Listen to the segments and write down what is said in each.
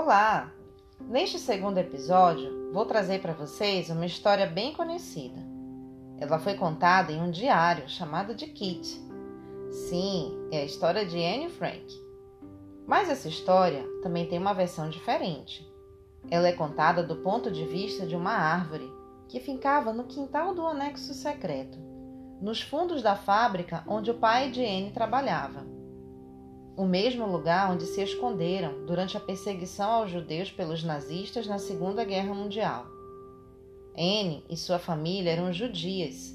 Olá! Neste segundo episódio, vou trazer para vocês uma história bem conhecida. Ela foi contada em um diário chamado de Kitty. Sim, é a história de Anne Frank. Mas essa história também tem uma versão diferente. Ela é contada do ponto de vista de uma árvore que ficava no quintal do anexo secreto, nos fundos da fábrica onde o pai de Anne trabalhava. O mesmo lugar onde se esconderam durante a perseguição aos judeus pelos nazistas na Segunda Guerra Mundial. Anne e sua família eram judias,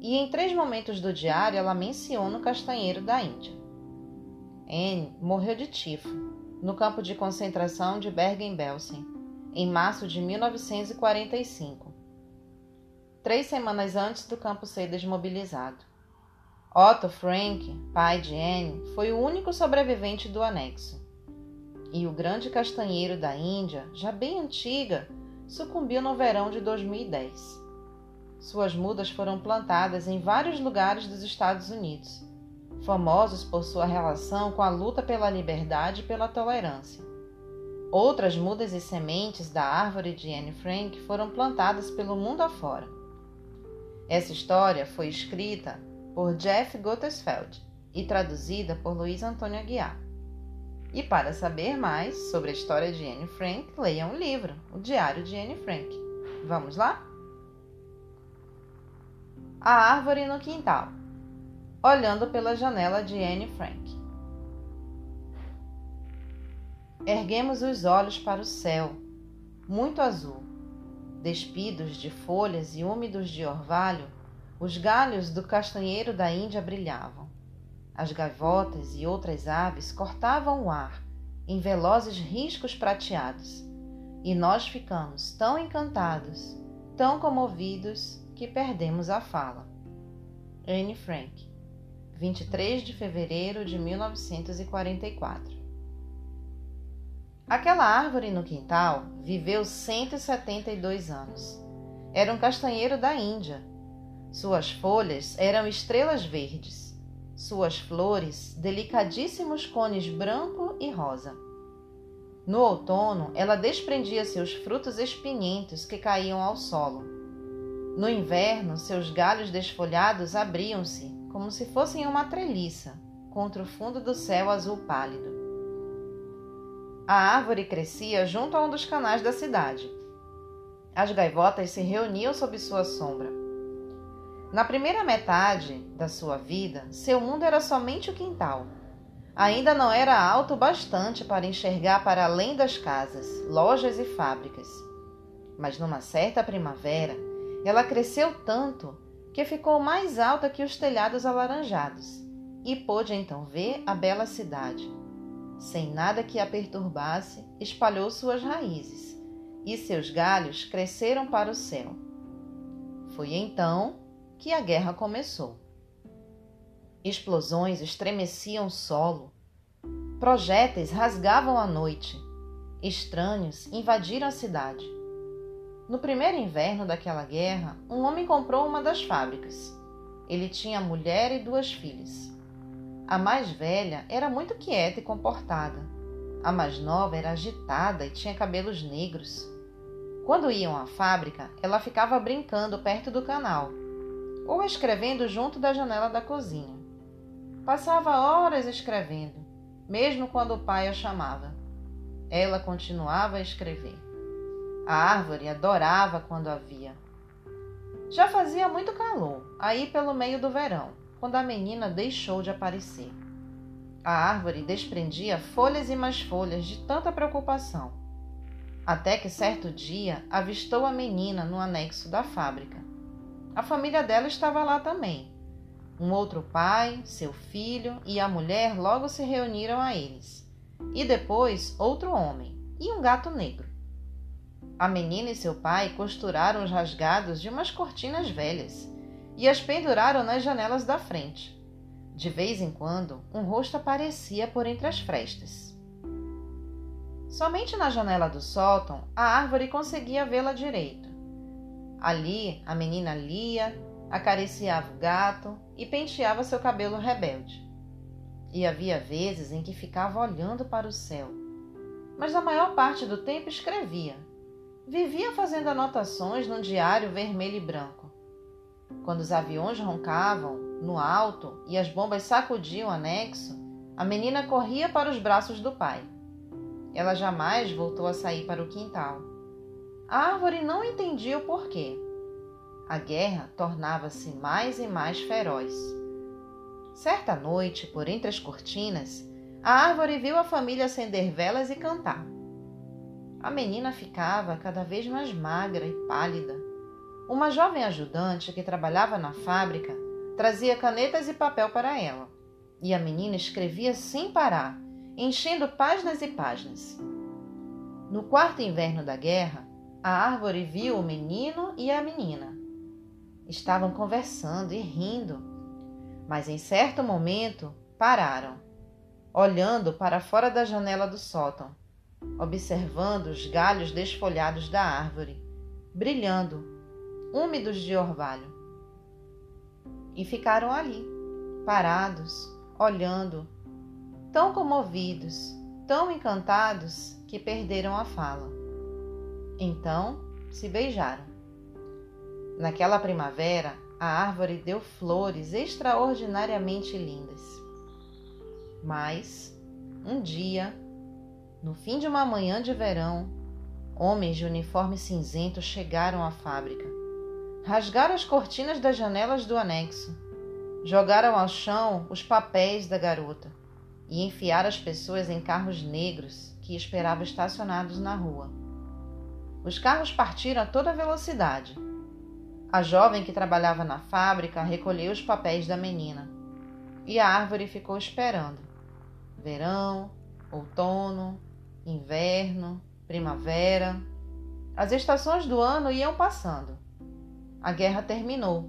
e em 3 momentos do diário ela menciona o castanheiro da Índia. Anne morreu de tifo, no campo de concentração de Bergen-Belsen, em março de 1945, 3 semanas antes do campo ser desmobilizado. Otto Frank, pai de Anne, foi o único sobrevivente do anexo. E o grande castanheiro da Índia, já bem antiga, sucumbiu no verão de 2010. Suas mudas foram plantadas em vários lugares dos Estados Unidos, famosos por sua relação com a luta pela liberdade e pela tolerância. Outras mudas e sementes da árvore de Anne Frank foram plantadas pelo mundo afora. Essa história foi escrita por Jeff Gottesfeld e traduzida por Luiz Antônio Aguiar. E para saber mais sobre a história de Anne Frank, leia um livro, o Diário de Anne Frank. Vamos lá? A árvore no quintal, olhando pela janela de Anne Frank. Erguemos os olhos para o céu, muito azul. Despidos de folhas e úmidos de orvalho, os galhos do castanheiro da Índia brilhavam. As gaivotas e outras aves cortavam o ar em velozes riscos prateados. E nós ficamos tão encantados, tão comovidos, que perdemos a fala. Anne Frank, 23 de fevereiro de 1944. Aquela árvore no quintal viveu 172 anos. Era um castanheiro da Índia. Suas folhas eram estrelas verdes, suas flores delicadíssimos cones branco e rosa. No outono, ela desprendia seus frutos espinhentos que caíam ao solo. No inverno, seus galhos desfolhados abriam-se, como se fossem uma treliça, contra o fundo do céu azul pálido. A árvore crescia junto a um dos canais da cidade. As gaivotas se reuniam sob sua sombra. Na primeira metade da sua vida, seu mundo era somente o quintal. Ainda não era alto o bastante para enxergar para além das casas, lojas e fábricas. Mas numa certa primavera, ela cresceu tanto que ficou mais alta que os telhados alaranjados e pôde então ver a bela cidade. Sem nada que a perturbasse, espalhou suas raízes e seus galhos cresceram para o céu. Foi então que a guerra começou. Explosões estremeciam o solo. Projéteis rasgavam a noite. Estranhos invadiram a cidade. No primeiro inverno daquela guerra, um homem comprou uma das fábricas. Ele tinha mulher e 2 filhas. A mais velha era muito quieta e comportada. A mais nova era agitada e tinha cabelos negros. Quando iam à fábrica, ela ficava brincando perto do canal ou escrevendo junto da janela da cozinha. Passava horas escrevendo, mesmo quando o pai a chamava. Ela continuava a escrever. A árvore adorava quando a via. Já fazia muito calor, aí pelo meio do verão, quando a menina deixou de aparecer. A árvore desprendia folhas e mais folhas de tanta preocupação, até que certo dia avistou a menina no anexo da fábrica. A família dela estava lá também. Um outro pai, seu filho e a mulher logo se reuniram a eles. E depois outro homem e um gato negro. A menina e seu pai costuraram os rasgados de umas cortinas velhas e as penduraram nas janelas da frente. De vez em quando, um rosto aparecia por entre as frestas. Somente na janela do sótão, a árvore conseguia vê-la direito. Ali, a menina lia, acariciava o gato e penteava seu cabelo rebelde. E havia vezes em que ficava olhando para o céu. mas a maior parte do tempo escrevia. Vivia fazendo anotações num diário vermelho e branco. Quando os aviões roncavam, no alto, e as bombas sacudiam o anexo, a menina corria para os braços do pai. Ela jamais voltou a sair para o quintal. A árvore não entendia o porquê. A guerra tornava-se mais e mais feroz. Certa noite, por entre as cortinas, a árvore viu a família acender velas e cantar. A menina ficava cada vez mais magra e pálida. Uma jovem ajudante que trabalhava na fábrica trazia canetas e papel para ela, e a menina escrevia sem parar, enchendo páginas e páginas. No quarto inverno da guerra, a árvore viu o menino e a menina. Estavam conversando e rindo, mas em certo momento pararam, olhando para fora da janela do sótão, observando os galhos desfolhados da árvore, brilhando, úmidos de orvalho. E ficaram ali, parados, olhando, tão comovidos, tão encantados, que perderam a fala. Então, se beijaram. Naquela primavera, a árvore deu flores extraordinariamente lindas. Mas, um dia, no fim de uma manhã de verão, homens de uniforme cinzento chegaram à fábrica. Rasgaram as cortinas das janelas do anexo, jogaram ao chão os papéis da garota e enfiaram as pessoas em carros negros que esperavam estacionados na rua. Os carros partiram a toda velocidade. A jovem que trabalhava na fábrica recolheu os papéis da menina e a árvore ficou esperando. Verão, outono, inverno, primavera. As estações do ano iam passando. A guerra terminou.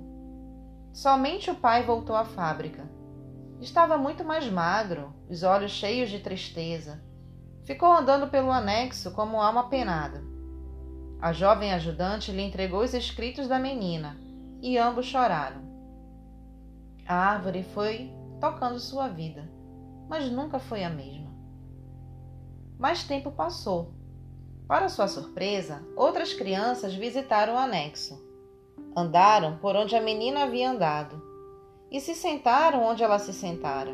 Somente o pai voltou à fábrica. Estava muito mais magro, os olhos cheios de tristeza. Ficou andando pelo anexo como alma penada. A jovem ajudante lhe entregou os escritos da menina e ambos choraram. A árvore foi tocando sua vida, mas nunca foi a mesma. Mais tempo passou. Para sua surpresa, outras crianças visitaram o anexo. Andaram por onde a menina havia andado e se sentaram onde ela se sentara.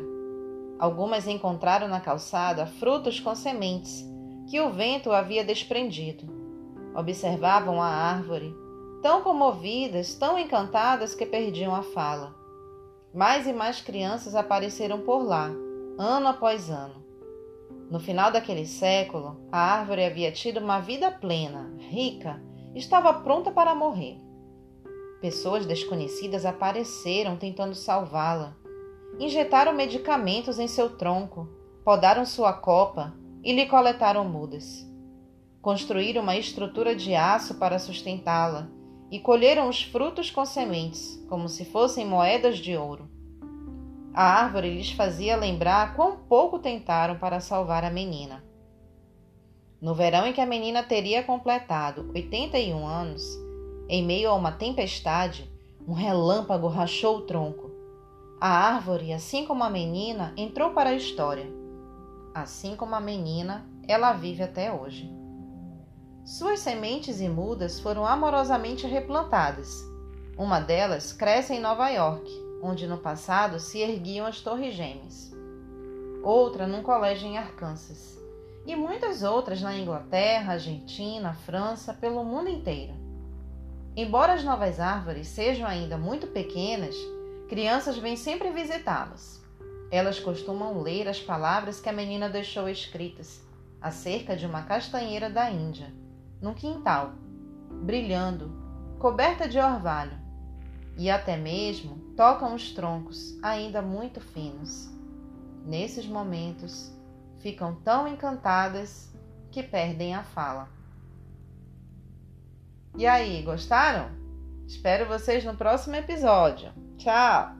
Algumas encontraram na calçada frutos com sementes que o vento havia desprendido. Observavam a árvore, tão comovidas, tão encantadas que perdiam a fala. Mais e mais crianças apareceram por lá, ano após ano. No final daquele século, a árvore havia tido uma vida plena, rica, estava pronta para morrer. Pessoas desconhecidas apareceram tentando salvá-la. Injetaram medicamentos em seu tronco, podaram sua copa e lhe coletaram mudas. Construíram uma estrutura de aço para sustentá-la e colheram os frutos com sementes, como se fossem moedas de ouro. A árvore lhes fazia lembrar quão pouco tentaram para salvar a menina. No verão em que a menina teria completado 81 anos, em meio a uma tempestade, um relâmpago rachou o tronco. A árvore, assim como a menina, entrou para a história. Assim como a menina, ela vive até hoje. Suas sementes e mudas foram amorosamente replantadas. Uma delas cresce em Nova York, onde no passado se erguiam as Torres Gêmeas. Outra num colégio em Arkansas. E muitas outras na Inglaterra, Argentina, França, pelo mundo inteiro. Embora as novas árvores sejam ainda muito pequenas, crianças vêm sempre visitá-las. Elas costumam ler as palavras que a menina deixou escritas acerca de uma castanheira da Índia, num quintal, brilhando, coberta de orvalho, e até mesmo tocam os troncos, ainda muito finos. Nesses momentos, ficam tão encantadas que perdem a fala. E aí, gostaram? Espero vocês no próximo episódio. Tchau!